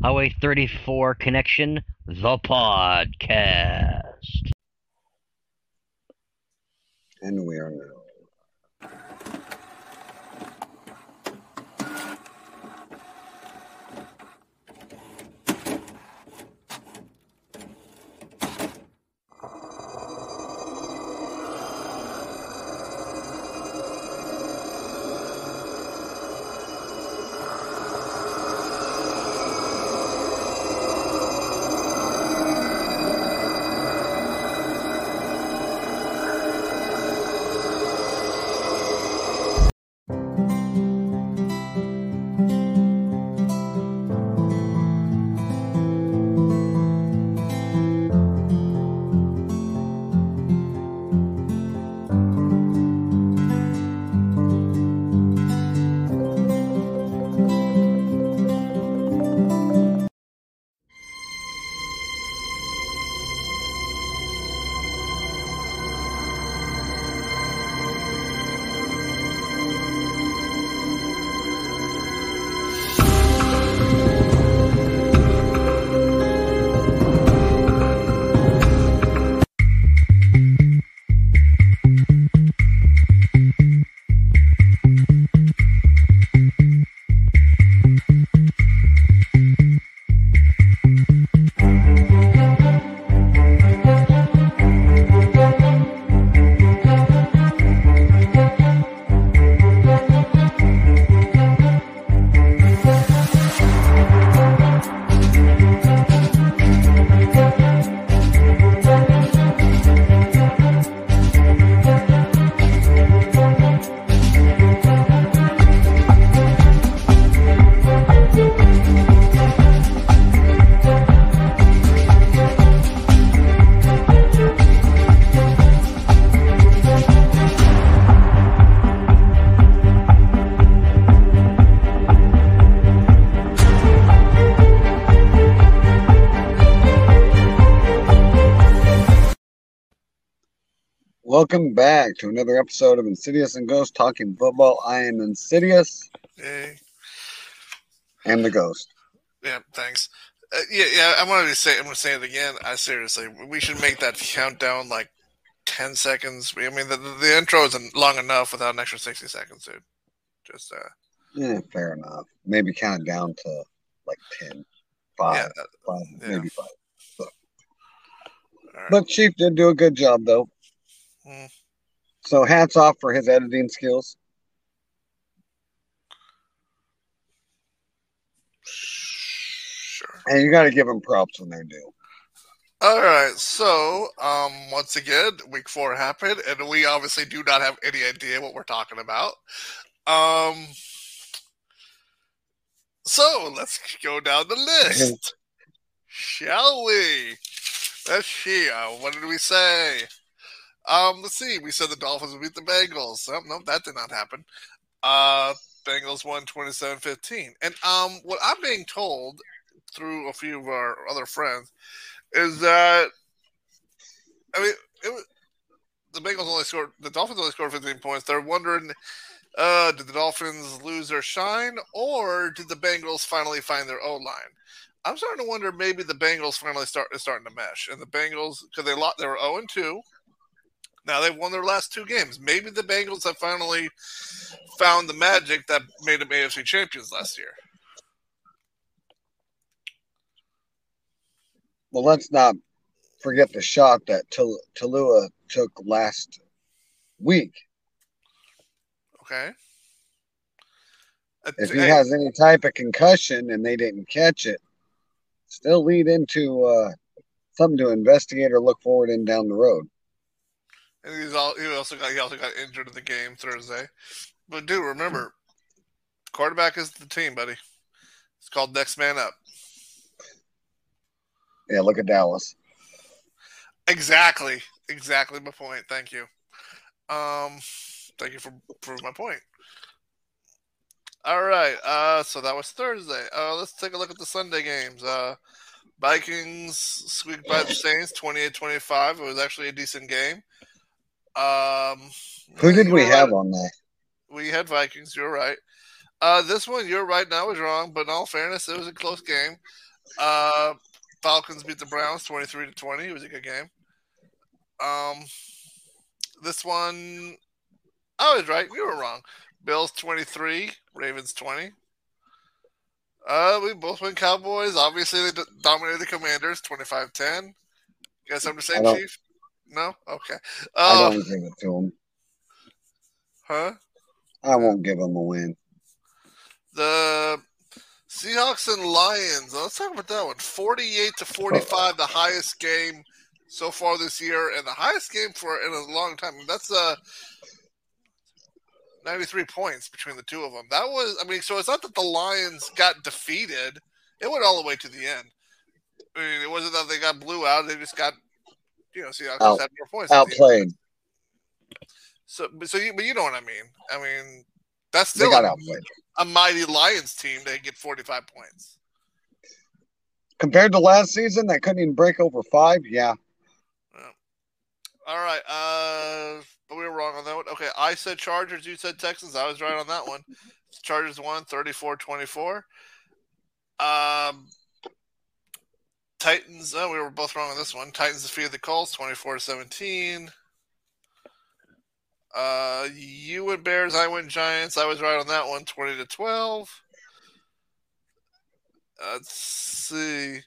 Highway 34 Connection, the podcast. And we are now. Welcome back to another episode of Insidious and Ghost Talking Football. I am Insidious. Hey. And the Ghost. Yeah, thanks. I'm going to say it again. Seriously, we should make that countdown like 10 seconds. I mean, the intro isn't long enough without an extra 60 seconds, dude. Yeah, fair enough. Maybe count it down to like 10, 5, yeah, maybe 5. So. All right. But Chief did do a good job, though. So hats off for his editing skills. Sure. And you got to give him props when they're due. All right. So once again, week 4 happened, and we obviously do not have any idea what we're talking about. So let's go down the list, shall we? Let's see. What did we say? Let's see. We said the Dolphins would beat the Bengals. Oh, no, that did not happen. Bengals won 27-15. And what I'm being told through a few of our other friends is that the Dolphins only scored 15 points. They're wondering, did the Dolphins lose their shine, or did the Bengals finally find their O-line? I'm starting to wonder maybe the Bengals finally starting to mesh, and the Bengals, because they were 0-2. Now they've won their last 2 games. Maybe the Bengals have finally found the magic that made them AFC champions last year. Well, let's not forget the shot that Tua took last week. Okay. If he has any type of concussion and they didn't catch it, still lead into something to investigate or look forward in down the road. And he also got injured in the game Thursday. But, dude, remember, quarterback is the team, buddy. It's called next man up. Yeah, look at Dallas. Exactly my point. Thank you. Thank you for my point. All right. So that was Thursday. Let's take a look at the Sunday games. Vikings squeaked by the Saints, 28-25. It was actually a decent game. Who did we have on that? We had Vikings. You're right. This one, you're right and I was wrong, but in all fairness, it was a close game. Falcons beat the Browns 23-20. It was a good game. This one, I was right. You were wrong. Bills 23, Ravens 20. We both went Cowboys. Obviously, they dominated the Commanders 25-10. You got something to say, Chief? No? Okay. I don't give it to them. Huh? I won't give them a win. The Seahawks and Lions. Let's talk about that one. 48-45, the highest game so far this year, and the highest game for in a long time. That's 93 points between the two of them. That was, I mean, so it's not that the Lions got defeated. It went all the way to the end. I mean, it wasn't that they got blew out. They just got, you know, Seahawks just had more points. Outplayed. But you know what I mean. I mean, that's still a mighty Lions team. They get 45 points. Compared to last season, they couldn't even break over 5. Yeah. All right. But we were wrong on that one. Okay, I said Chargers. You said Texans. I was right on that one. Chargers won 34-24. Titans. Oh, we were both wrong on this one. Titans defeated the Colts 24-17. You went Bears. I went Giants. I was right on that one, 20-12. Let's see.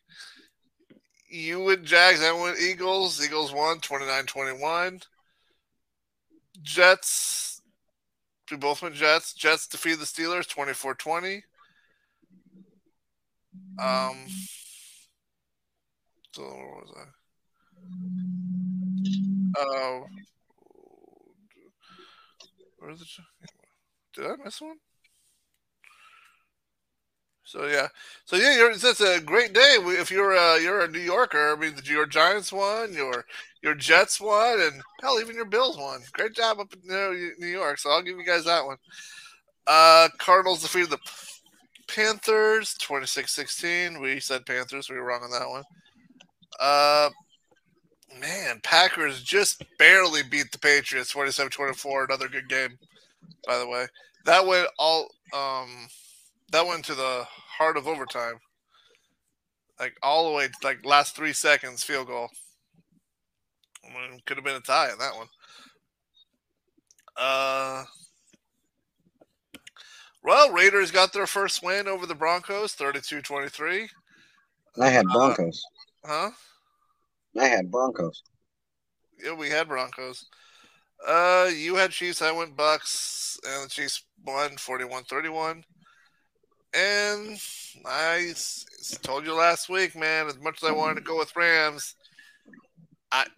You went Jags. I went Eagles. Eagles won 29-21. Jets. We both went Jets. Jets defeated the Steelers 24-20. So what was I? Did I miss one? So yeah, it's a great day. If you're a New Yorker, I mean, your Giants won, your Jets won, and hell, even your Bills won. Great job up in New York. So I'll give you guys that one. Cardinals defeated the Panthers 26-16. We said Panthers. We were wrong on that one. Man, Packers just barely beat the Patriots 27-24. Another good game, by the way. That went all that went to the heart of overtime. Like all the way to like last 3 seconds field goal. I mean, could have been a tie in that one. Well, Raiders got their first win over the Broncos 32-23. I had Broncos. I had Broncos. Yeah, we had Broncos. You had Chiefs. I went Bucks, and the Chiefs won 41-31. And I told you last week, man. As much as I wanted to go with Rams,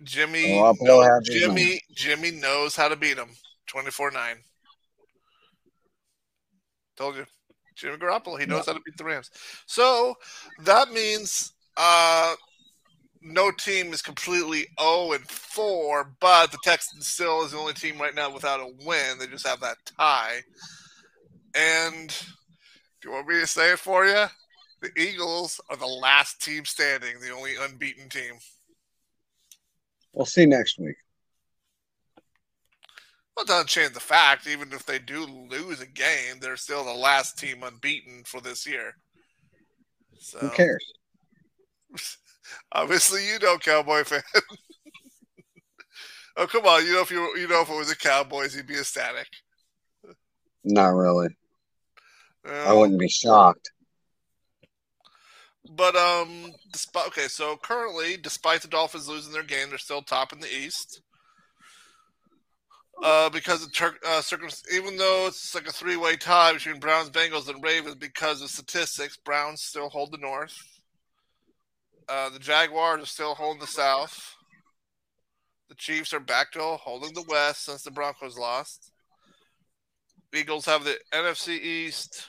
Jimmy knows how to beat them. 24-9. Told you, Jimmy Garoppolo. He knows how to beat the Rams. So that means, no team is completely 0-4, but the Texans still is the only team right now without a win. They just have that tie. And do you want me to say it for you? The Eagles are the last team standing, the only unbeaten team. We'll see next week. Well, it doesn't change the fact. Even if they do lose a game, they're still the last team unbeaten for this year. So. Who cares? Obviously, you know, Cowboy fan. Oh, come on! You know, if it was the Cowboys, you'd be ecstatic. Not really. I wouldn't be shocked. But okay. So currently, despite the Dolphins losing their game, they're still top in the East. Because of even though it's like a three-way tie between Browns, Bengals, and Ravens, because of statistics, Browns still hold the North. The Jaguars are still holding the South. The Chiefs are back to holding the West since the Broncos lost. Eagles have the NFC East.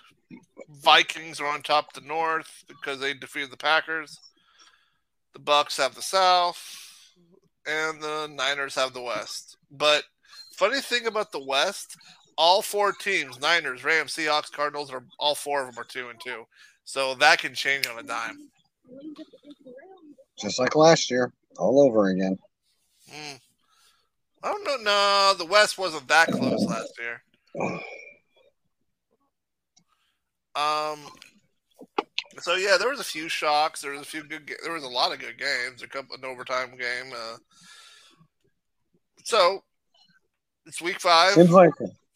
Vikings are on top of the North because they defeated the Packers. The Bucks have the South. And the Niners have the West. But funny thing about the West, all four teams, Niners, Rams, Seahawks, Cardinals, are all four of them are 2-2. So that can change on a dime. Just like last year, all over again. I don't know. No, the West wasn't that close last year. So yeah, there was a few shocks. There was a few good. There was a lot of good games. A couple an overtime game. So it's week 5.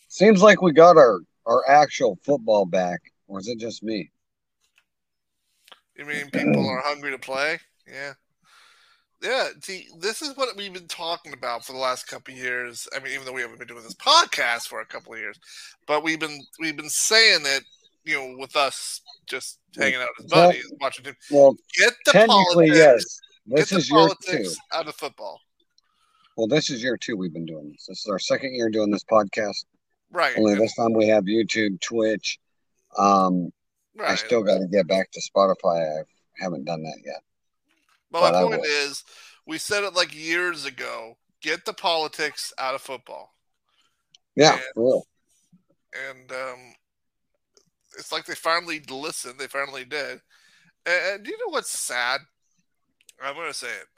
Seems like we got our actual football back, or is it just me? You mean people are hungry to play? Yeah. Yeah, see, this is what we've been talking about for the last couple of years. I mean, even though we haven't been doing this podcast for a couple of years, but we've been saying it, you know, with us just hanging out as buddies, watching it. Well, get the technically, politics, yes. This is your two out of football. Well, this is year 2 we've been doing this. This is our second year doing this podcast. Right. Only this time we have YouTube, Twitch. Right. I still got to get back to Spotify. I haven't done that yet. But my point is, we said it like years ago, get the politics out of football. Yeah, for real. And it's like they finally listened. They finally did. And you know what's sad? I'm going to say it.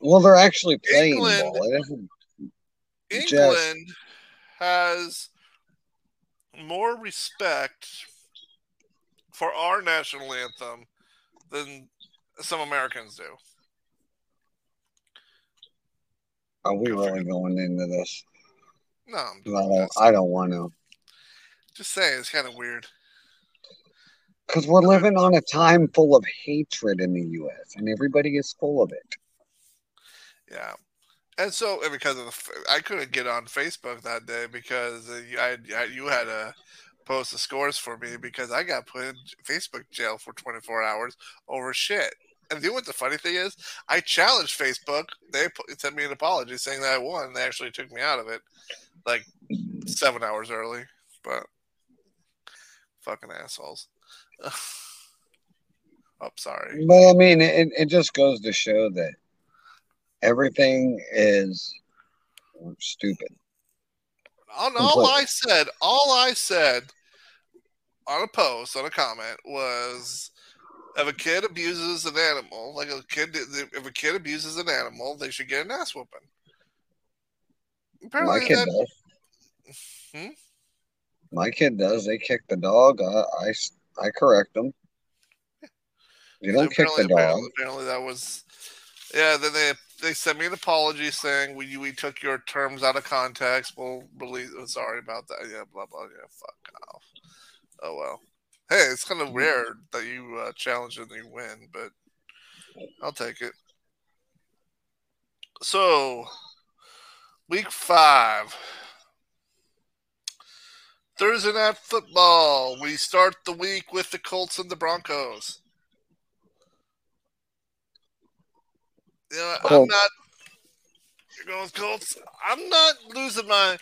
Well, they're actually playing ball. England has more respect for our national anthem than some Americans do. Are we really going into this? No, I don't want to. Just saying, it's kind of weird. Because we're living on a time full of hatred in the U.S., and everybody is full of it. Yeah. And so, I couldn't get on Facebook that day because you had a post the scores for me because I got put in Facebook jail for 24 hours over shit. And you know what the funny thing is? I challenged Facebook. They sent me an apology saying that I won. They actually took me out of it like 7 hours early. But fucking assholes. I'm sorry. But I mean, it just goes to show that everything is stupid. All I said on a post, on a comment, was if a kid abuses an animal, they should get an ass whooping. Apparently, my kid does. Hmm? My kid does. They kick the dog. I correct them. You don't kick the dog. Apparently, that was. Yeah, then they sent me an apology saying we took your terms out of context. Sorry about that. Yeah, blah blah. Yeah, fuck off. Oh well. Hey, it's kind of rare that you challenge and you win, but I'll take it. So, week 5, Thursday night football. We start the week with the Colts and the Broncos. You're going with Colts. I'm not losing my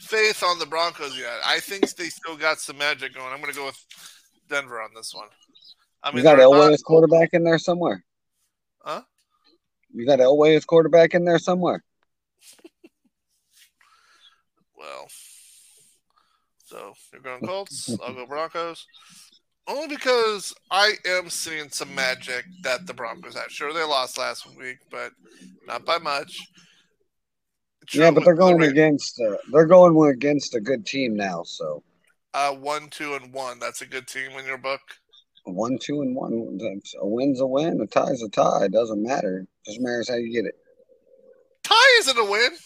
faith on the Broncos yet. I think they still got some magic going. I'm going to go with Denver on this one. I mean, you got Elway as quarterback in there somewhere. Huh? You got Elway as quarterback in there somewhere. Well, so you're going Colts. I'll go Broncos. Only because I am seeing some magic that the Broncos have. Sure, they lost last week, but not by much. Sure, yeah, but they're going against a good team now. So 1-2-1. That's a good team in your book. 1-2-1. A win's a win. A tie's a tie. It doesn't matter. It just matters how you get it. Tie isn't a win.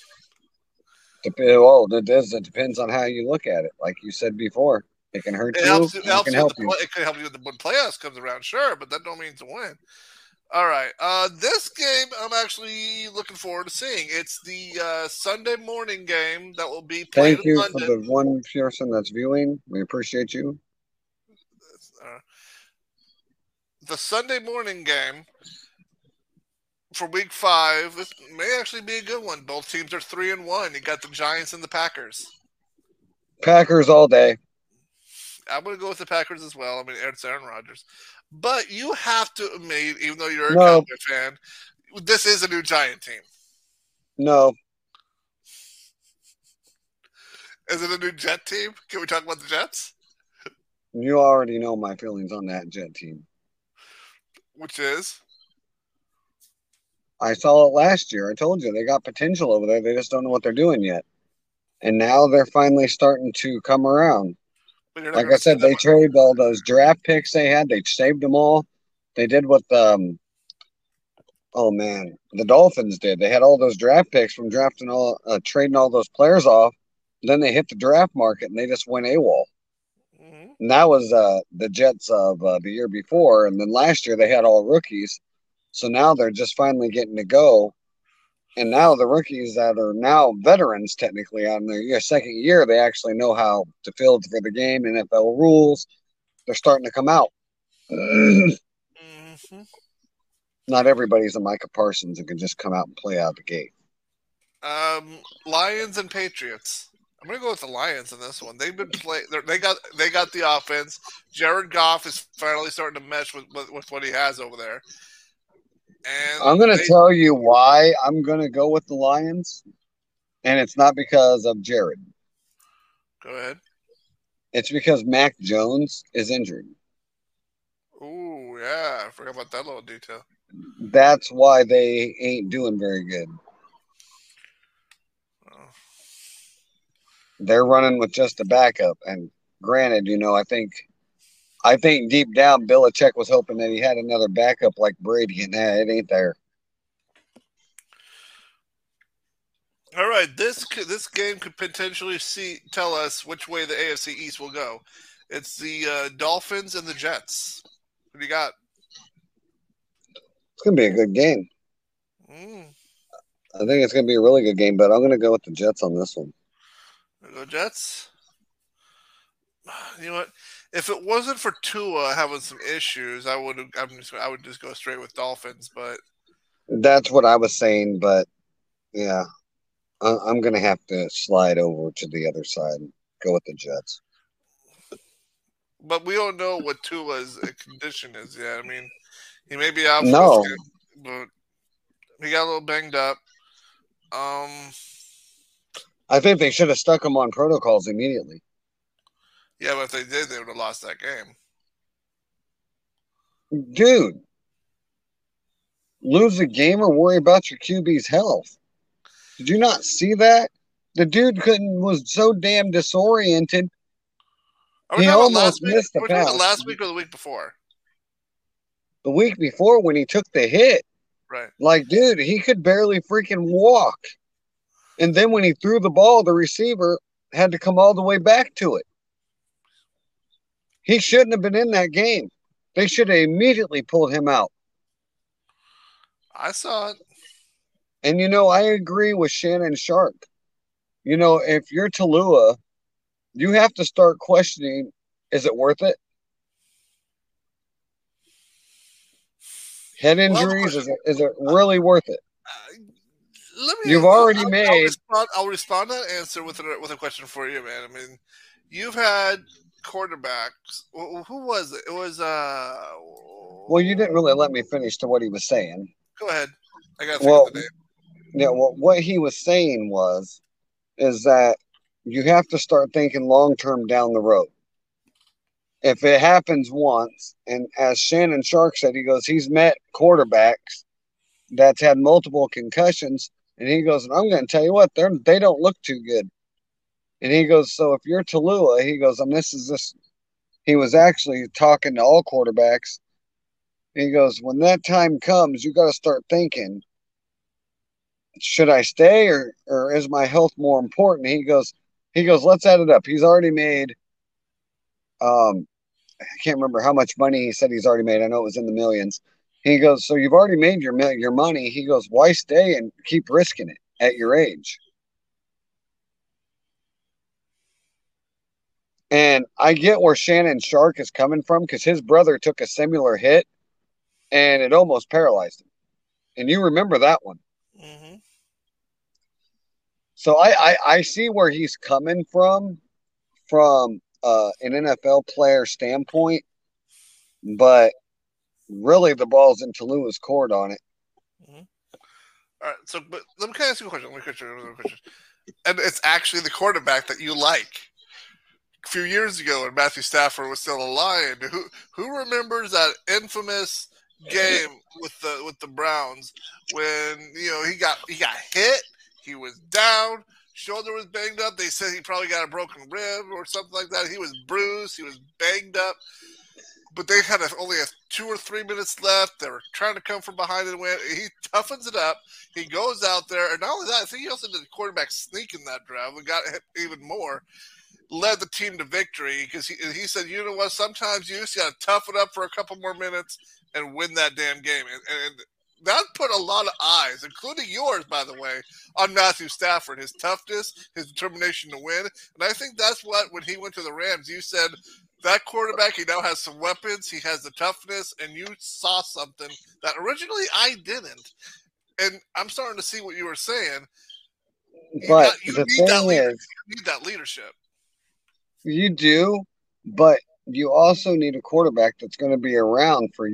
It depends on how you look at it. Like you said before. It can hurt you. It can help you when the playoffs comes around, sure, but that don't mean to win. All right. This game I'm actually looking forward to seeing. It's the Sunday morning game that will be played in London. Thank you for the one person that's viewing. We appreciate you. The Sunday morning game for week 5, this may actually be a good one. Both teams are 3-1. You got the Giants and the Packers. Packers all day. I'm going to go with the Packers as well. I mean, it's Aaron Rodgers. But you have to admit, even though you're a Cowboy fan, this is a new Giant team. No. Is it a new Jet team? Can we talk about the Jets? You already know my feelings on that Jet team. Which is? I saw it last year. I told you, they got potential over there. They just don't know what they're doing yet. And now they're finally starting to come around. Like I said, they traded all those draft picks they had. They saved them all. They did what the Dolphins did. They had all those draft picks from trading all those players off. Then they hit the draft market and they just went AWOL. Mm-hmm. And that was the Jets of the year before. And then last year they had all rookies. So now they're just finally getting to go. And now the rookies that are now veterans, technically, on their second year, they actually know how to field for the game, NFL rules. They're starting to come out. Mm-hmm. Not everybody's a Micah Parsons and can just come out and play out the gate. Lions and Patriots. I'm gonna go with the Lions in this one. They've been playing. They got the offense. Jared Goff is finally starting to mesh with what he has over there. And I'm gonna tell you why I'm gonna go with the Lions, and it's not because of Jared. Go ahead. It's because Mac Jones is injured. Ooh, yeah, I forgot about that little detail. That's why they ain't doing very good. They're running with just a backup. And granted, I think deep down Belichick was hoping that he had another backup like Brady, and it ain't there. All right, this game could potentially tell us which way the AFC East will go. It's the Dolphins and the Jets. What do you got? It's going to be a good game. I think it's going to be a really good game, but I'm going to go with the Jets on this one. Go Jets. You know what? If it wasn't for Tua having some issues, I would just go straight with Dolphins. But that's what I was saying. But yeah, I'm gonna have to slide over to the other side and go with the Jets. But we don't know what Tua's condition is yet. I mean, he may be out. No, but he got a little banged up. I think they should have stuck him on protocols immediately. Yeah, but if they did, they would have lost that game. Dude, lose a game or worry about your QB's health. Did you not see that? The dude was so damn disoriented. He almost missed the pass. Was it last week or the week before? The week before when he took the hit. Right. Like, dude, he could barely freaking walk. And then when he threw the ball, the receiver had to come all the way back to it. He shouldn't have been in that game. They should have immediately pulled him out. I saw it. And, I agree with Shannon Sharp. If you're Tulua, you have to start questioning, is it worth it? Head injuries, is it really worth it? I'll respond to that answer with a question for you, man. I mean, you've had quarterbacks. Who was it? It was. Well, you didn't really let me finish to what he was saying. Go ahead. I got to think of the name. Yeah. Well, what he was saying is that you have to start thinking long term down the road. If it happens once, and as Shannon Sharp said, he goes, he's met quarterbacks that's had multiple concussions. And he goes, I'm going to tell you what, they don't look too good. And he goes, so if you're Tulua, he goes, he was actually talking to all quarterbacks. And he goes, when that time comes, you got to start thinking, should I stay or is my health more important? And he goes, let's add it up. He's already made, I can't remember how much money he said he's already made. I know it was in the millions. He goes, so you've already made your money. He goes, why stay and keep risking it at your age? And I get where Shannon Sharp is coming from because his brother took a similar hit and it almost paralyzed him. And you remember that one. Mm-hmm. So I see where he's coming from an NFL player standpoint, but really, the ball's in Tulua's court on it. Mm-hmm. All right, so but let me ask you a question. And it's actually the quarterback that you like. A few years ago, when Matthew Stafford was still a Lion, who remembers that infamous game with the Browns when he got hit, he was down, shoulder was banged up. They said he probably got a broken rib or something like that. He was bruised. He was banged up. But they had only 2 or 3 minutes left. They were trying to come from behind and win. He toughens it up. He goes out there. And not only that, I think he also did a quarterback sneak in that drive and got hit even more. Led the team to victory because he said, you know what, sometimes you just got to tough it up for a couple more minutes and win that damn game. And that put a lot of eyes, including yours, by the way, on Matthew Stafford, his toughness, his determination to win. And I think that's what, when he went to the Rams, you said that quarterback, he now has some weapons, he has the toughness, and you saw something that originally I didn't. And I'm starting to see what you were saying. But you need that leadership. You do, but you also need a quarterback that's going to be around for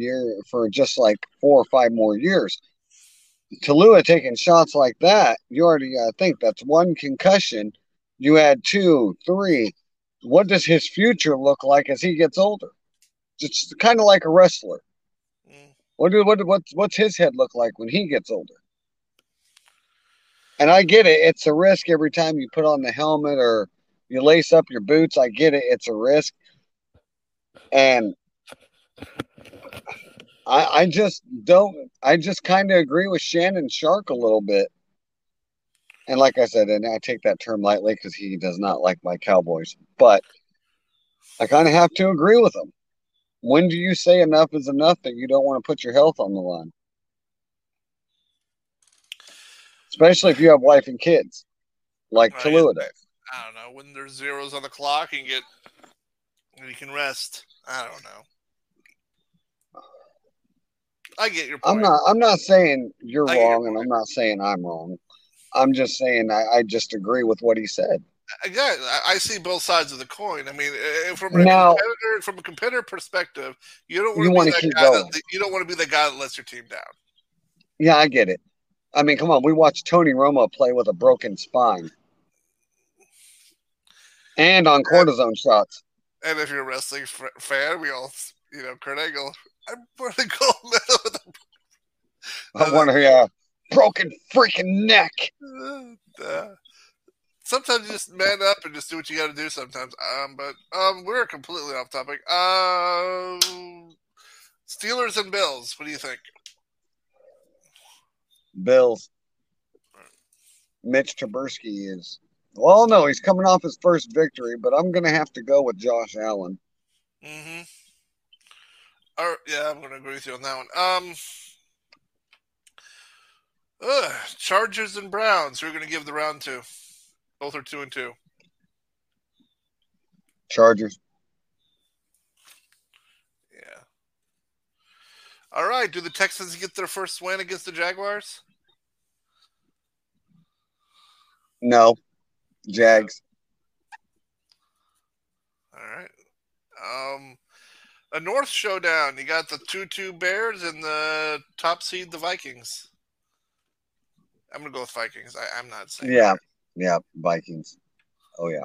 just like 4 or 5 more years. Tua taking shots like that, you already think that's one concussion. You had 2, 3. What does his future look like as he gets older? It's kind of like a wrestler. Mm. What's his head look like when he gets older? And I get it. It's a risk every time you put on the helmet or you lace up your boots. I get it. It's a risk. And I just don't – I just kind of agree with Shannon Shark a little bit. And like I said, and I take that term lightly because he does not like my Cowboys. But I kind of have to agree with him. When do you say enough is enough that you don't want to put your health on the line? Especially if you have wife and kids like Tua does. I don't know, when there's zeros on the clock and you can rest. I don't know. I get your point. I'm not saying you're wrong, and I'm not saying I'm wrong. I'm just saying I just agree with what he said. Again, I see both sides of the coin. I mean, from a competitor perspective, you don't want to be that guy that lets your team down. Yeah, I get it. I mean, come on, we watched Tony Romo play with a broken spine. And on cortisone shots. And if you're a wrestling fan, we all, Kurt Angle, I won the gold medal with a broken freaking neck. Sometimes you just man up and just do what you got to do sometimes. But we're completely off topic. Steelers and Bills, what do you think? Bills. Mitch Trubisky is... Well, no, he's coming off his first victory, but I'm going to have to go with Josh Allen. Mm-hmm. Yeah, I'm going to agree with you on that one. Chargers and Browns, who are going to give the round to? Both are 2-2. Chargers. Yeah. All right, do the Texans get their first win against the Jaguars? No. Jags. All right. A North showdown. You got the 2-2 Bears and the top seed, the Vikings. I'm going to go with Vikings. I'm not saying. Yeah. That. Yeah. Vikings. Oh, yeah.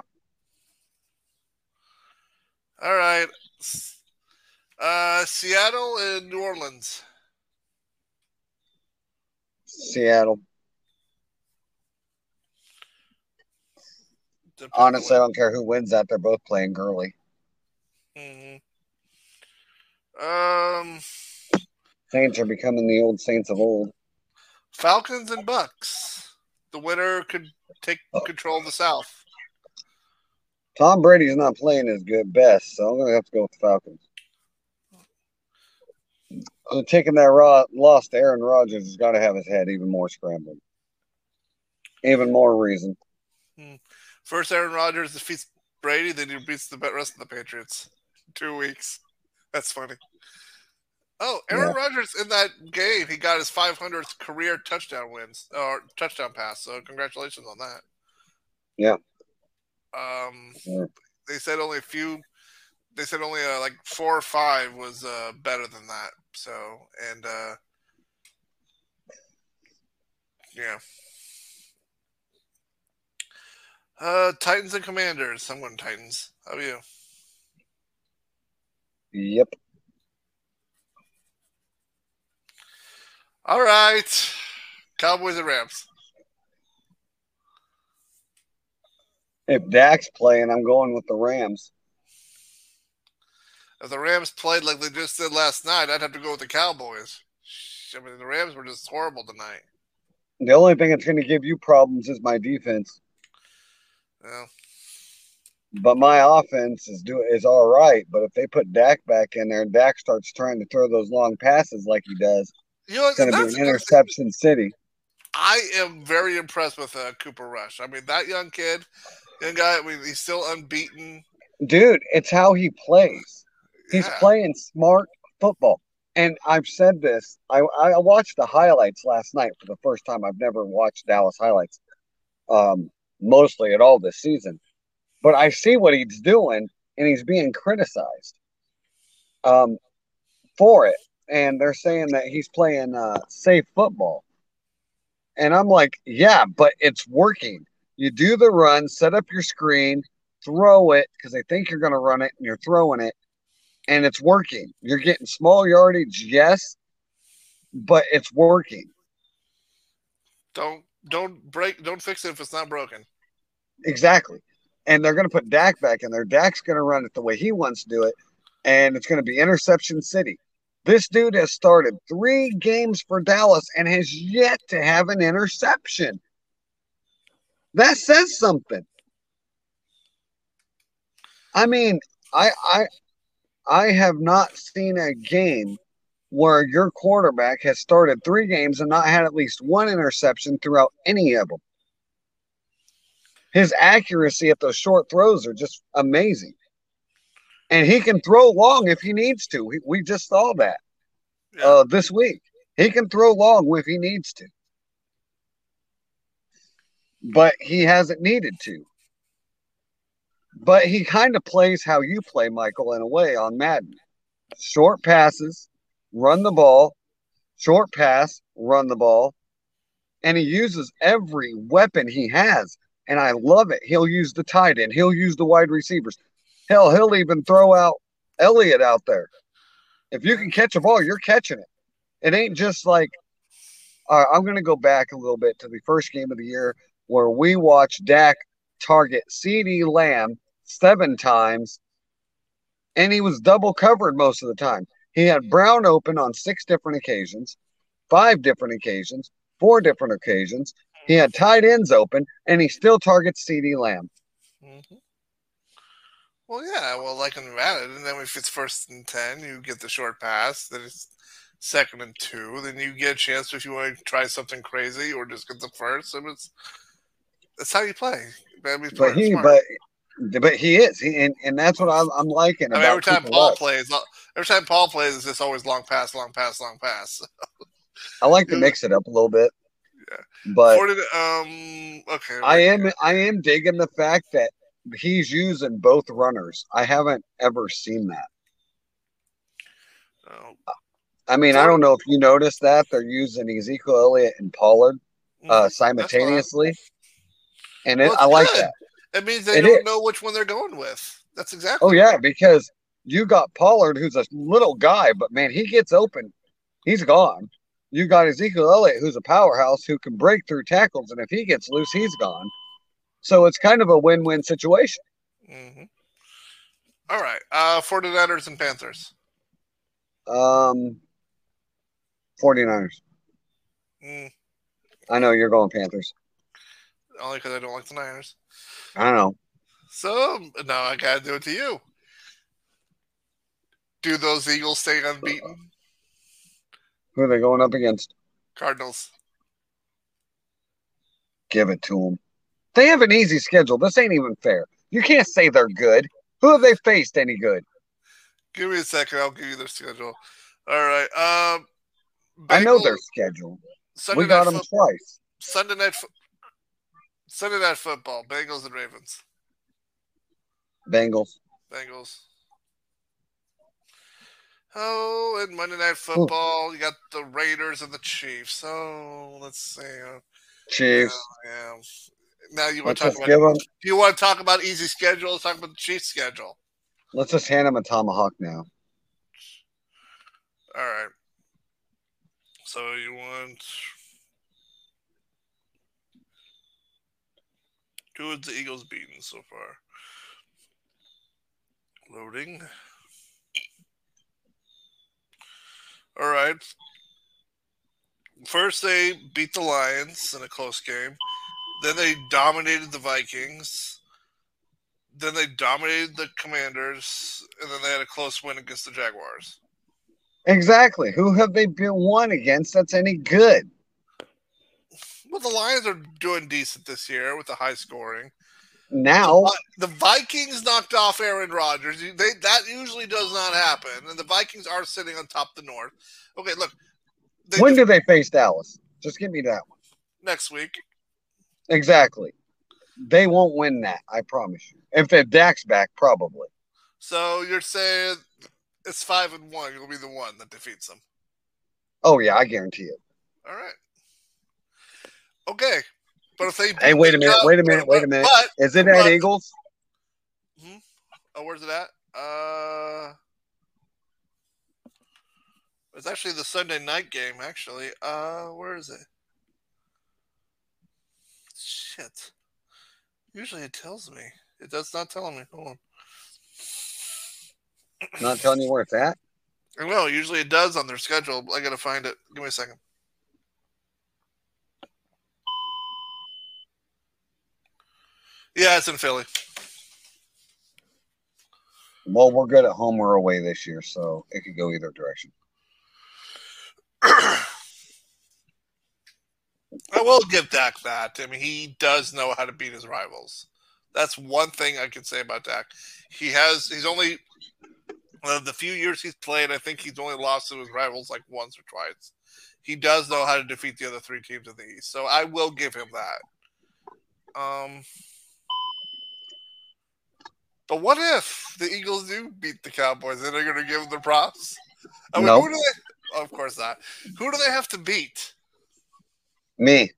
All right. Seattle and New Orleans. Seattle. Honestly, I don't care who wins that. They're both playing Gurley. Mm-hmm. Saints are becoming the old Saints of old. Falcons and Bucks. The winner could take control of the South. Tom Brady's not playing his best, so I'm going to have to go with the Falcons. So taking that loss to Aaron Rodgers has got to have his head even more scrambled. Even more reason. Mm. First, Aaron Rodgers defeats Brady, then he beats the rest of the Patriots. 2 weeks. That's funny. Oh, Aaron Rodgers in that game, he got his 500th career touchdown pass. So congratulations on that. Yeah. They said only like 4 or 5 was better than that. So yeah. Titans and Commanders. I'm going Titans. How are you? Yep. All right. Cowboys and Rams. If Dak's playing, I'm going with the Rams. If the Rams played like they just did last night, I'd have to go with the Cowboys. I mean, the Rams were just horrible tonight. The only thing that's going to give you problems is my defense. Well. But my offense is all right. But if they put Dak back in there and Dak starts trying to throw those long passes like he does, you know, it's going to be an interception city. I am very impressed with Cooper Rush. I mean, that young guy, I mean, he's still unbeaten. Dude, it's how he plays. He's playing smart football. And I've said this. I watched the highlights last night for the first time. I've never watched Dallas highlights mostly at all this season. But I see what he's doing, and he's being criticized for it. And they're saying that he's playing safe football. And I'm like, yeah, but it's working. You do the run, set up your screen, throw it, because they think you're going to run it, and you're throwing it, and it's working. You're getting small yardage, yes, but it's working. Don't fix it if it's not broken. Exactly. And they're going to put Dak back in there. Dak's going to run it the way he wants to do it, and it's going to be interception city. This dude has started 3 games for Dallas and has yet to have an interception. That says something. I mean, I have not seen a game where your quarterback has started 3 games and not had at least 1 interception throughout any of them. His accuracy at those short throws are just amazing. And he can throw long if he needs to. We just saw that this week. He can throw long if he needs to. But he hasn't needed to. But he kind of plays how you play, Michael, in a way on Madden. Short passes, run the ball. Short pass, run the ball. And he uses every weapon he has. And I love it. He'll use the tight end. He'll use the wide receivers. Hell, he'll even throw out Elliott out there. If you can catch a ball, you're catching it. It ain't just like, all right, I'm going to go back a little bit to the first game of the year where we watched Dak target CeeDee Lamb 7 times, and he was double covered most of the time. He had Brown open on 6 different occasions, 5 different occasions, 4 different occasions. He had tight ends open, and he still targets CeeDee Lamb. Mm-hmm. Well, yeah. Well, like in Madden, and then if it's 1st and 10, you get the short pass. Then it's 2nd and 2. Then you get a chance if you want to try something crazy or just get the first. And that's how you play. But he is, and that's what I'm liking. I mean, every time Paul plays, it's just always long pass, long pass, long pass. I like to mix it up a little bit. Yeah. But I am digging the fact that he's using both runners. I haven't ever seen that. I mean, I don't know if you noticed that they're using Ezekiel Elliott and Pollard simultaneously, and I like that. It means they don't know which one they're going with. That's exactly. Oh yeah, because you got Pollard, who's a little guy, but man, he gets open. He's gone. You got Ezekiel Elliott, who's a powerhouse, who can break through tackles, and if he gets loose, he's gone. So it's kind of a win-win situation. Mm-hmm. All right. 49ers and Panthers. 49ers. Mm. I know you're going Panthers. Only because I don't like the Niners. I know. So now I got to do it to you. Do those Eagles stay unbeaten? Who are they going up against? Cardinals. Give it to them. They have an easy schedule. This ain't even fair. You can't say they're good. Who have they faced any good? Give me a second. I'll give you their schedule. All right. I know their schedule. We got them twice. Sunday Night Football. Bengals and Ravens. Bengals. Oh, and Monday Night Football, you got the Raiders and the Chiefs. Oh, let's see. Chiefs. Yeah. Now you want to talk about do you want to talk about easy schedule? Let's talk about the Chiefs' schedule. Let's just hand him a tomahawk now. All right. So you want Who have the Eagles beaten so far? Loading. All right. First, they beat the Lions in a close game. Then they dominated the Vikings. Then they dominated the Commanders. And then they had a close win against the Jaguars. Exactly. Who have they won against that's any good? Well, the Lions are doing decent this year with the high scoring. Now the Vikings knocked off Aaron Rodgers. That usually does not happen, and the Vikings are sitting on top of the North. Okay, look. When do they face Dallas? Just give me that one. Next week. Exactly. They won't win that, I promise you. If Dak's back, probably. So you're saying it's 5-1. You'll be the one that defeats them. Oh yeah, I guarantee it. All right. Okay. But if they wait a minute. But, is it at Eagles? Hmm? Oh, where's it at? It's actually the Sunday night game, actually. Where is it? Shit. Usually it tells me. It does not tell me. Hold on. Not telling you where it's at? No, usually it does on their schedule. I got to find it. Give me a second. Yeah, it's in Philly. Well, we're good at home or away this year, so it could go either direction. I will give Dak that. I mean, he does know how to beat his rivals. That's one thing I can say about Dak. He's only the few years he's played, I think he's only lost to his rivals like once or twice. He does know how to defeat the other three teams in the East, so I will give him that. But what if the Eagles do beat the Cowboys? Then they're going to give them the props? I mean, nope. Of course not. Who do they have to beat? Me.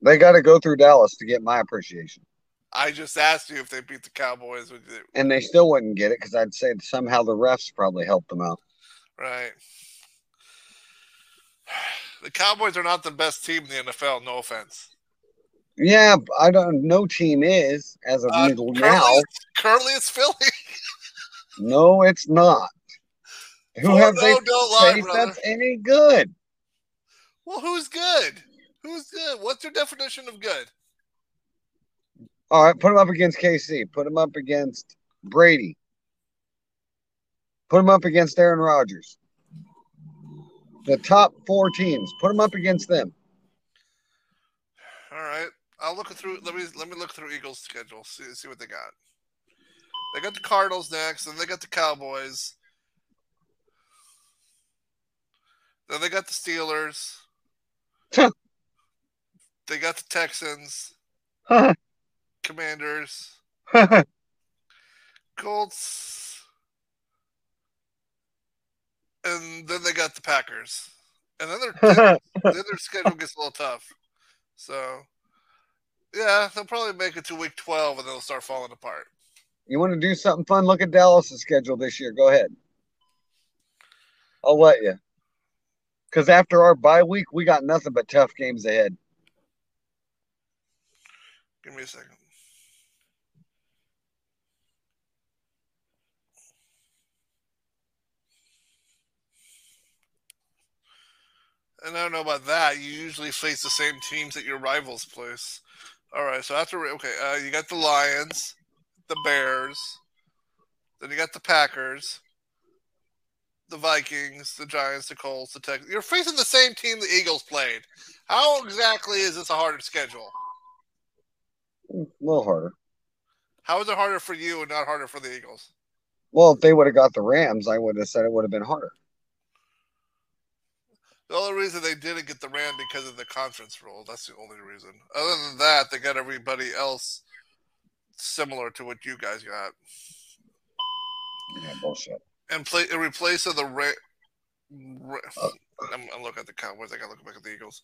They got to go through Dallas to get my appreciation. I just asked you if they beat the Cowboys. And they still wouldn't get it because I'd say somehow the refs probably helped them out. Right. The Cowboys are not the best team in the NFL, no offense. Yeah, I don't. No team is as of now. Currently, it's Philly. No, it's not. Who have they faced that's any good? Well, who's good? Who's good? What's your definition of good? All right, put him up against KC. Put him up against Brady. Put him up against Aaron Rodgers. The top four teams. Put him up against them. All right. I'll look through. Let me look through Eagles' schedule. See what they got. They got the Cardinals next, and they got the Cowboys. Then they got the Steelers. They got the Texans. Commanders. Colts. And then they got the Packers. And then their schedule gets a little tough. So, yeah, they'll probably make it to week 12 and they'll start falling apart. You want to do something fun? Look at Dallas' schedule this year. Go ahead. I'll let you. Because after our bye week, we got nothing but tough games ahead. Give me a second. And I don't know about that. You usually face the same teams that your rivals place. All right, so you got the Lions, the Bears, then you got the Packers, the Vikings, the Giants, the Colts, the Texans. You're facing the same team the Eagles played. How exactly is this a harder schedule? A little harder. How is it harder for you and not harder for the Eagles? Well, if they would have got the Rams, I would have said it would have been harder. The only reason they didn't get the Rams because of the conference rule. That's the only reason. Other than that, they got everybody else similar to what you guys got. Yeah, bullshit. And play in replace of the I'm looking at the Cowboys. I got to look back at the Eagles.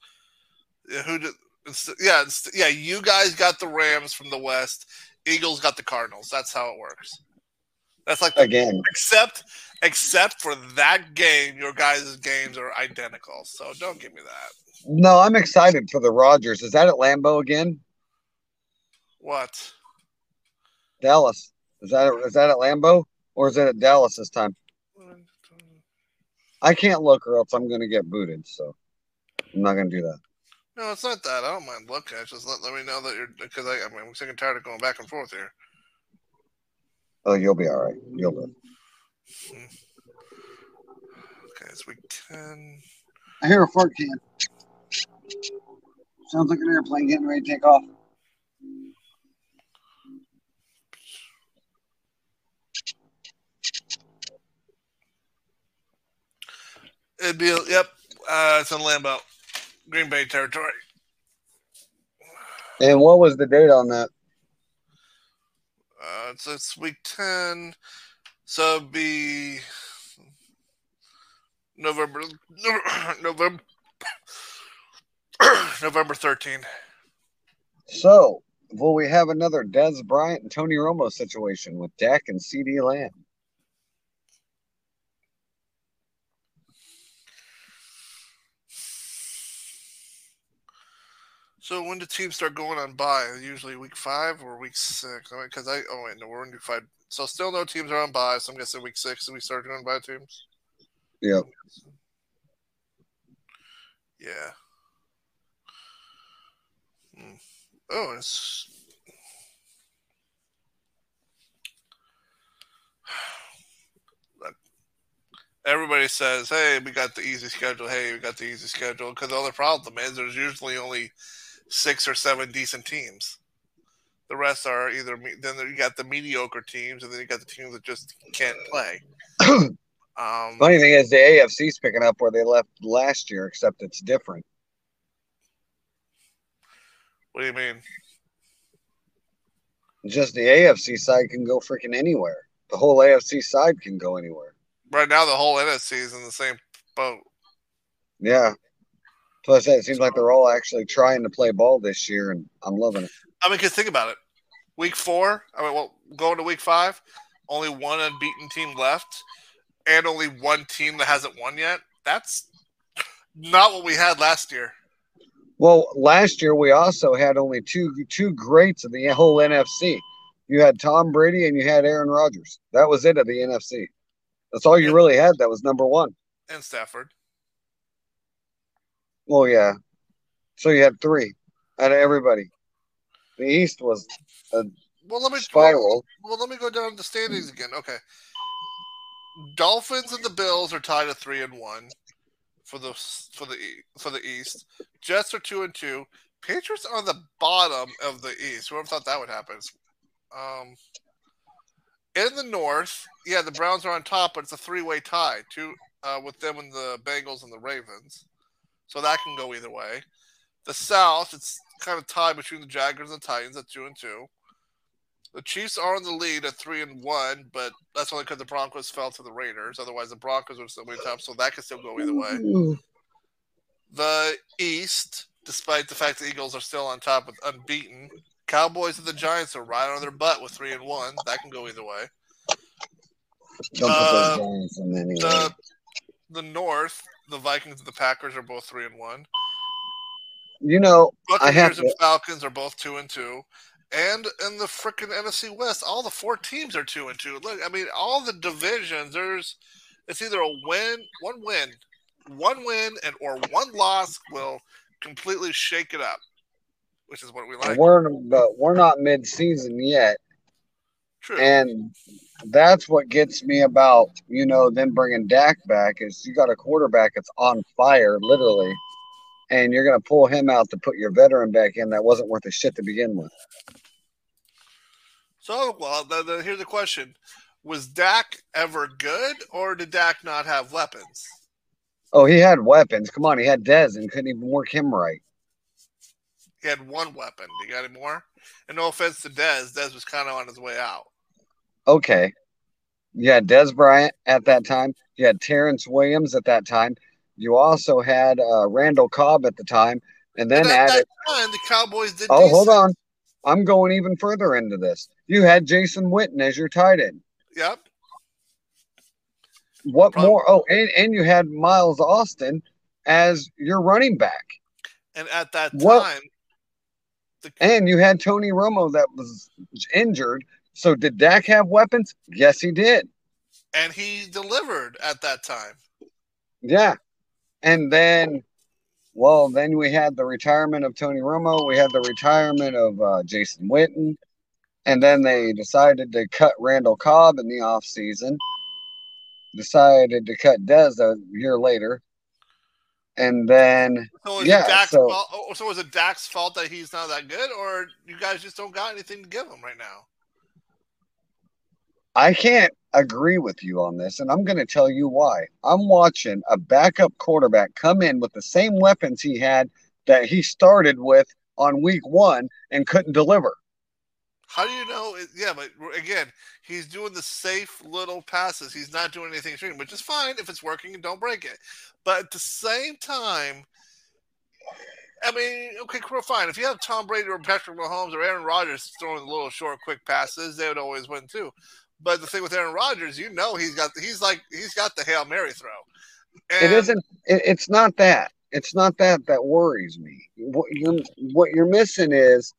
Yeah, you guys got the Rams from the West. Eagles got the Cardinals. That's how it works. That's like again, except for that game, your guys' games are identical. So don't give me that. No, I'm excited for the Rodgers. Is that at Lambeau again? What? Dallas. Is that at Lambeau or is it at Dallas this time? I can't look or else I'm going to get booted, so I'm not going to do that. No, it's not that. I don't mind looking. It's just let me know that you're, because I'm sick and tired of going back and forth here. Oh, you'll be all right. You'll be. Okay, it's week 10. I hear a fart can. Sounds like an airplane getting ready to take off. It'd be, yep. It's in Lambeau, Green Bay territory. And what was the date on that? It's week 10. So it'd be November 13th. So, will we have another Dez Bryant and Tony Romo situation with Dak and CD Lamb? So when do teams start going on bye? Usually week 5 or week 6? Because we're going to do 5. So still no teams are on bye. So I'm guessing week 6 we start doing bye teams. Yep. Yeah. Oh, it's... Everybody says, hey, we got the easy schedule. Hey, we got the easy schedule. Because the other problem is there's usually only 6 or 7 decent teams. The rest are either then you got the mediocre teams, and then you got the teams that just can't play. Funny thing is the AFC's picking up where they left last year, except it's different. What do you mean? Just the AFC side can go freaking anywhere. The whole AFC side can go anywhere. Right now, the whole NFC is in the same boat. Yeah. Plus, it seems like they're all actually trying to play ball this year, and I'm loving it. I mean, because think about it. Going to week 5, only one unbeaten team left, and only one team that hasn't won yet. That's not what we had last year. Well, last year we also had only two greats of the whole NFC. You had Tom Brady and you had Aaron Rodgers. That was it of the NFC. That's all you really had. That was number one. And Stafford. Well, yeah. So you had 3 out of everybody. The East was a spiral. Well, let me go down to the standings again. Okay. Dolphins and the Bills are tied at 3-1 for the East. Jets are 2-2. Patriots are on the bottom of the East. Whoever thought that would happen. In the North, yeah, the Browns are on top, but it's a 3-way tie with them and the Bengals and the Ravens. So that can go either way. The South, it's kind of tied between the Jaguars and the Titans at 2-2. The Chiefs are in the lead at 3-1, but that's only because the Broncos fell to the Raiders. Otherwise, the Broncos are still way top, so that can still go either way. The East, despite the fact the Eagles are still on top with unbeaten, Cowboys and the Giants are right on their butt with 3-1. That can go either way. Don't put those Giants in anyway. The North, the Vikings and the Packers are both 3-1. You know, Buccaneers and Falcons are both 2-2, and in the freaking NFC West, all the 4 teams are 2-2. Look, I mean, all the divisions. It's either a one win, or one loss will completely shake it up, which is what we like. But we're not mid-season yet. True. And that's what gets me about, them bringing Dak back is you got a quarterback that's on fire, literally, and you're going to pull him out to put your veteran back in that wasn't worth a shit to begin with. So, well, here's the question. Was Dak ever good, or did Dak not have weapons? Oh, he had weapons. Come on, he had Dez and couldn't even work him right. He had one weapon. Do you got any more? And no offense to Dez. Dez was kind of on his way out. Okay. You had Dez Bryant at that time. You had Terrence Williams at that time. You also had Randall Cobb at the time. And then the Cowboys did decent. Hold on. I'm going even further into this. You had Jason Witten as your tight end. Yep. What Probably. More? Oh, and you had Miles Austin as your running back. And at that time, And you had Tony Romo that was injured. So did Dak have weapons? Yes, he did. And he delivered at that time. Yeah. And then, well, then we had the retirement of Tony Romo. We had the retirement of Jason Witten. And then they decided to cut Randall Cobb in the offseason. Decided to cut Dez a year later. And then, so is it Dak's fault that he's not that good, or you guys just don't got anything to give him right now? I can't agree with you on this, and I'm going to tell you why. I'm watching a backup quarterback come in with the same weapons he had that he started with on week one and couldn't deliver. How do you know? Yeah, but again, he's doing the safe little passes. He's not doing anything extreme, which is fine if it's working and don't break it. But at the same time, I mean, okay, cool, fine. If you have Tom Brady or Patrick Mahomes or Aaron Rodgers throwing little short, quick passes, they would always win too. But the thing with Aaron Rodgers, you know, he's got the Hail Mary throw. And It's not that. It's not that that worries me. What you're missing is,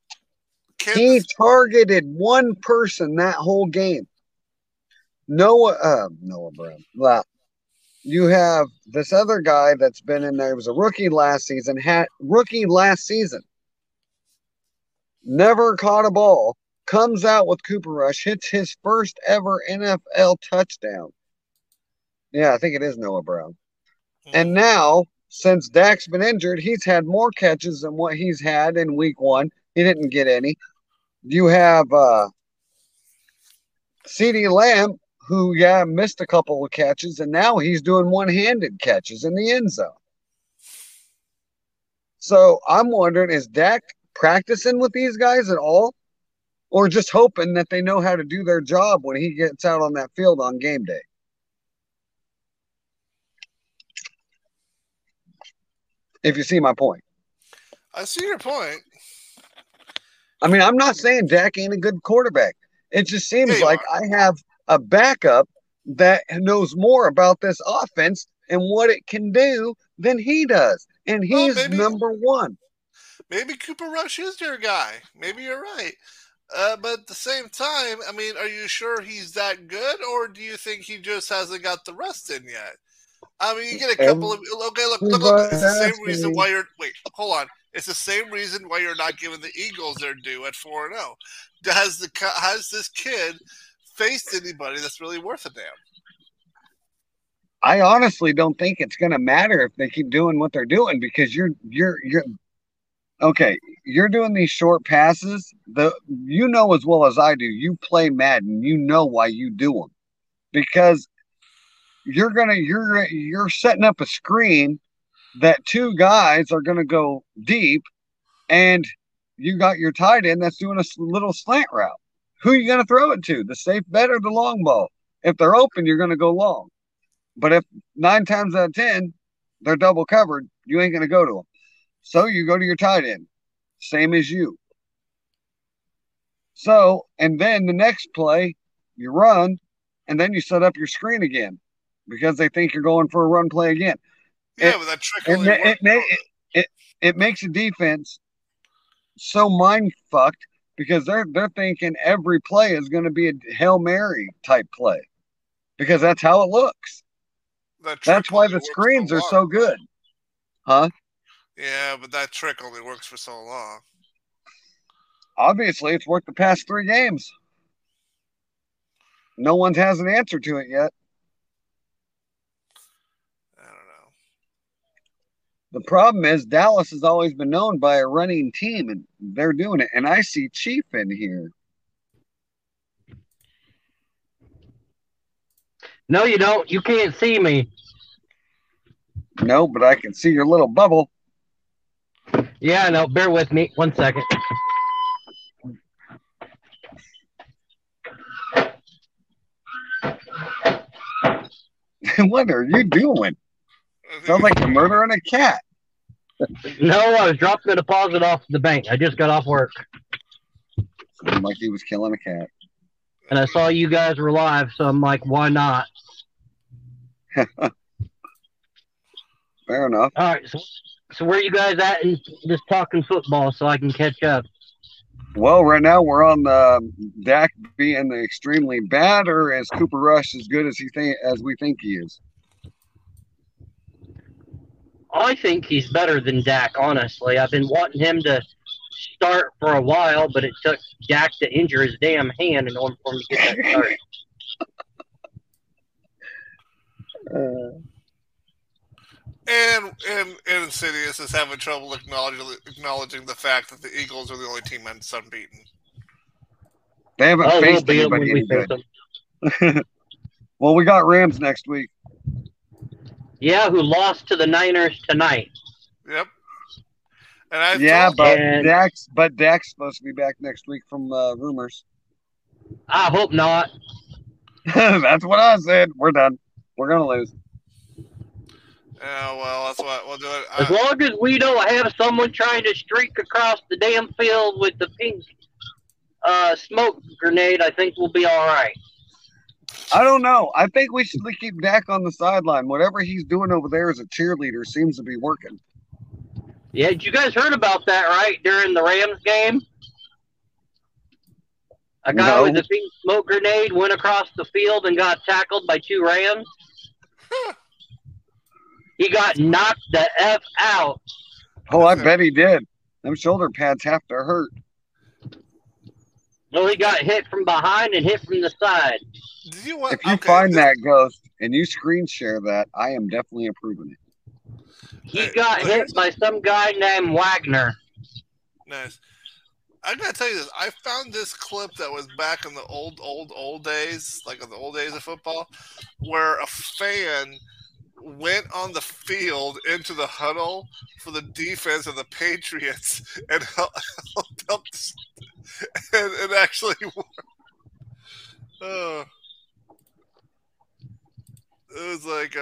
he targeted one person that whole game. Noah Brown. Well, you have this other guy that's been in there. He was a rookie last season. Never caught a ball. Comes out with Cooper Rush. Hits his first ever NFL touchdown. Yeah, I think it is Noah Brown. Mm-hmm. And now, since Dak's been injured, he's had more catches than what he's had in week one. He didn't get any. You have CeeDee Lamb, who, missed a couple of catches, and now he's doing one-handed catches in the end zone. So I'm wondering, is Dak practicing with these guys at all, or just hoping that they know how to do their job when he gets out on that field on game day? If you see my point. I see your point. I mean, I'm not saying Dak ain't a good quarterback. It just seems like I have a backup that knows more about this offense and what it can do than he does. And he's number one. Maybe Cooper Rush is your guy. Maybe you're right. But at the same time, I mean, are you sure he's that good, or do you think he just hasn't got the rest in yet? I mean, you get a couple of look. It's the same reason why you're It's the same reason why you're not giving the Eagles their due at 4-0. Has this kid faced anybody that's really worth a damn? I honestly don't think it's going to matter if they keep doing what they're doing, because you're doing these short passes. You know as well as I do, you play Madden. You know why you do them, because you're setting up a screen that two guys are going to go deep, and you got your tight end that's doing a little slant route. Who are you going to throw it to, the safe bet or the long ball? If they're open, you're going to go long. But if 9 times out of 10, they're double covered, you ain't going to go to them. So you go to your tight end, same as you. So, and then the next play, you run, and then you set up your screen again because they think you're going for a run play again. Yeah, with that trick. It makes the defense so mind fucked because they're thinking every play is going to be a Hail Mary type play because that's how it looks. That's why the screens are so good, huh? Yeah, but that trick only works for so long. Obviously, it's worked the past 3 games. No one has an answer to it yet. The problem is Dallas has always been known by a running team, and they're doing it. And I see Chief in here. No, you don't. You can't see me. No, but I can see your little bubble. Yeah, no, bear with me. 1 second. What are you doing? Sounds like you're murdering a cat. No, I was dropping a deposit off the bank. I just got off work. Sounded like he was killing a cat. And I saw you guys were live, so I'm like, why not? Fair enough. All right, so where are you guys at? Just talking football so I can catch up. Well, right now we're on the Dak being extremely bad, or is Cooper Rush as good as we think he is? I think he's better than Dak, honestly. I've been wanting him to start for a while, but it took Dak to injure his damn hand in order for him to get that start. And Insidious is having trouble acknowledging the fact that the Eagles are the only team that's unbeaten. They haven't faced anybody good. Well, we got Rams next week. Yeah, who lost to the Niners tonight. Yep. And Dak's supposed to be back next week from rumors. I hope not. That's what I said. We're done. We're going to lose. Yeah, well, that's what we'll do it. As long as we don't have someone trying to streak across the damn field with the pink smoke grenade, I think we'll be all right. I don't know. I think we should keep Dak on the sideline. Whatever he's doing over there as a cheerleader seems to be working. Yeah, you guys heard about that, right, during the Rams game? A guy with a pink smoke grenade went across the field and got tackled by two Rams. He got knocked the F out. Oh, I bet he did. Them shoulder pads have to hurt. Well, he got hit from behind and hit from the side. If you find that ghost and you screen share that, I am definitely approving it. He got hit by some guy named Wagner. Nice. I gotta tell you this. I found this clip that was back in the old days, like in the old days of football, where a fan went on the field into the huddle for the defense of the Patriots and helped and actually won. It was like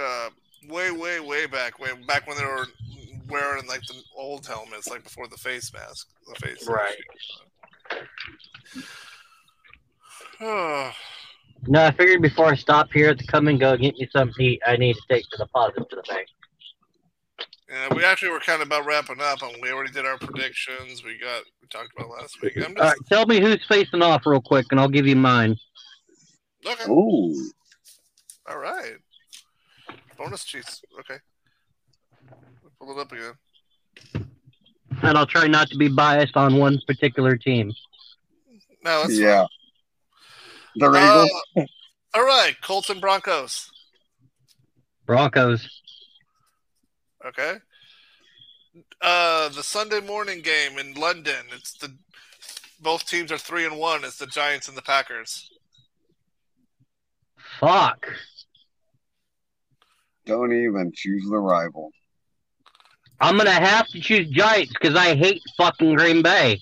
way back, when they were wearing like the old helmets, like before the face mask. The face right. Mask. No, I figured before I stop here to come and go get me some heat I need to take to the positive to the bank. Yeah, we actually were kind of about wrapping up, and we already did our predictions. We talked about last week. All right, tell me who's facing off real quick, and I'll give you mine. Okay. Ooh. All right. Bonus cheats. Okay. Pull it up again. And I'll try not to be biased on one particular team. No, that's fine. The Eagles. All right, Colts and Broncos. Broncos. Okay. The Sunday morning game in London. It's both teams are 3-1. It's the Giants and the Packers. Fuck. Don't even choose the rival. I'm gonna have to choose Giants because I hate fucking Green Bay.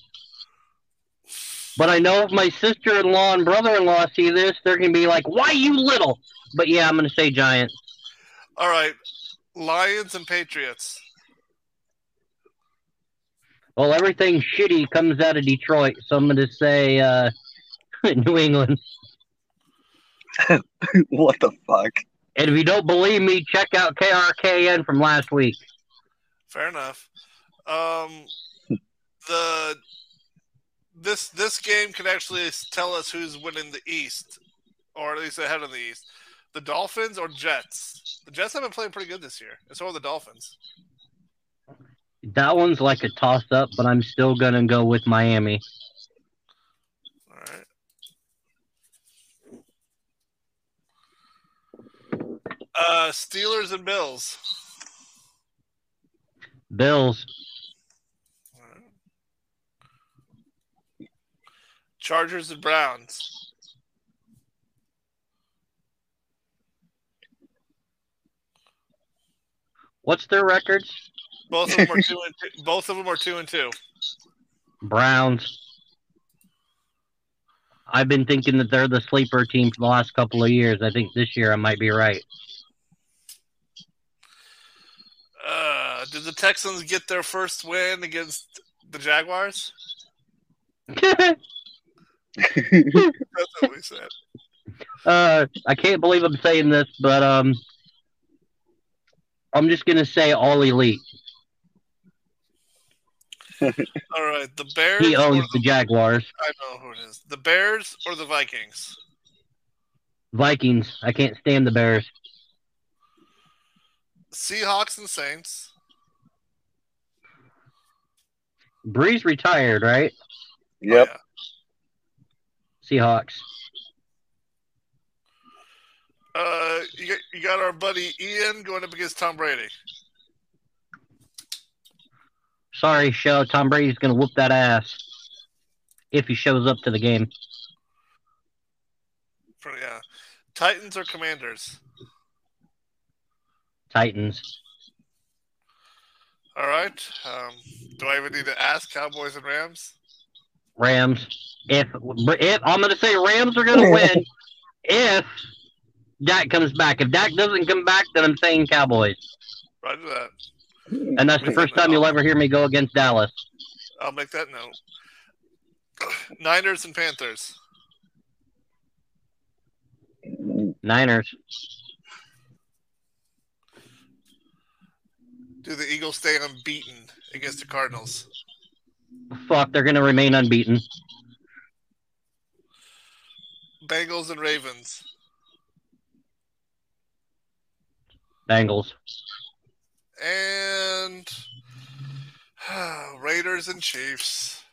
But I know if my sister-in-law and brother-in-law see this, they're going to be like, why you little? But yeah, I'm going to say Giants. All right. Lions and Patriots. Well, everything shitty comes out of Detroit, so I'm going to say New England. What the fuck? And if you don't believe me, check out KRKN from last week. Fair enough. This game could actually tell us who's winning the East, or at least ahead of the East. The Dolphins or Jets? The Jets have been playing pretty good this year, and so are the Dolphins. That one's like a toss-up, but I'm still going to go with Miami. All right. Steelers and Bills. Bills. Chargers and Browns. What's their records? Both of them are 2-2. Both of them are 2-2. Browns. I've been thinking that they're the sleeper team for the last couple of years. I think this year I might be right. Did the Texans get their first win against the Jaguars? That's what we said. I can't believe I'm saying this, but I'm just gonna say all elite. All right, the Bears. He owns the Jaguars. I know who it is. The Bears or the Vikings? Vikings. I can't stand the Bears. Seahawks and Saints. Breeze retired, right? Yep. Oh, yeah. Seahawks. You got our buddy Ian going up against Tom Brady. Sorry, show. Tom Brady's going to whoop that ass if he shows up to the game. Yeah. Titans or Commanders? Titans. All right. Do I even need to ask Cowboys and Rams? Rams. If I'm going to say Rams are going to win if Dak comes back. If Dak doesn't come back, then I'm saying Cowboys. Right to that. And that's the first time you'll ever hear me go against Dallas. I'll make that note. Niners and Panthers. Niners. Do the Eagles stay unbeaten against the Cardinals? Fuck, they're going to remain unbeaten. Bengals and Ravens. Bengals. And Raiders and Chiefs.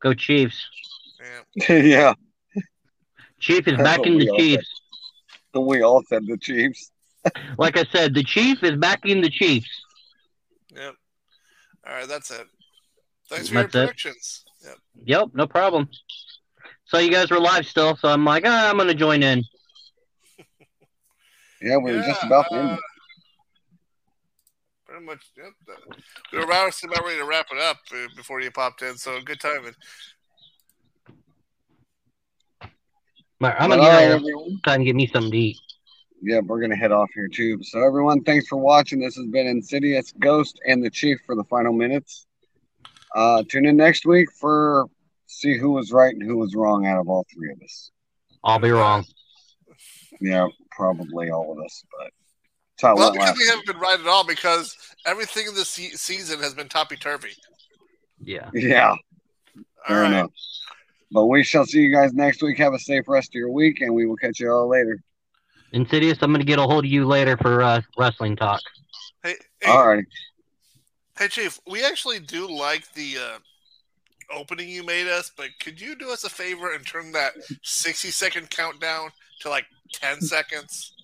Go Chiefs. Yeah. Yeah. Chief is back in the Chiefs. We all said the Chiefs. Like I said, the Chief is back in the Chiefs. Yep. All right, that's it. Thanks for your predictions. Yep, no problem. So you guys were live still, so I'm like, I'm going to join in. Yeah, we were just about to end it. Pretty much, yep. We were about ready to wrap it up before you popped in, so good timing. I'm going to try and get me something to eat. Yeah, we're going to head off here, too. So, everyone, thanks for watching. This has been Insidious, Ghost, and the Chief for the final minutes. Tune in next week for see who was right and who was wrong out of all three of us. I'll be wrong. Yeah, probably all of us. But well, because we haven't been right at all because everything in this season has been toppy-turvy. Yeah. Yeah. Fair enough. But we shall see you guys next week. Have a safe rest of your week, and we will catch you all later. Insidious, I'm going to get a hold of you later for wrestling talk. Hey, all right. Hey, Chief, we actually do like the opening you made us, but could you do us a favor and turn that 60-second countdown to, like, 10 seconds?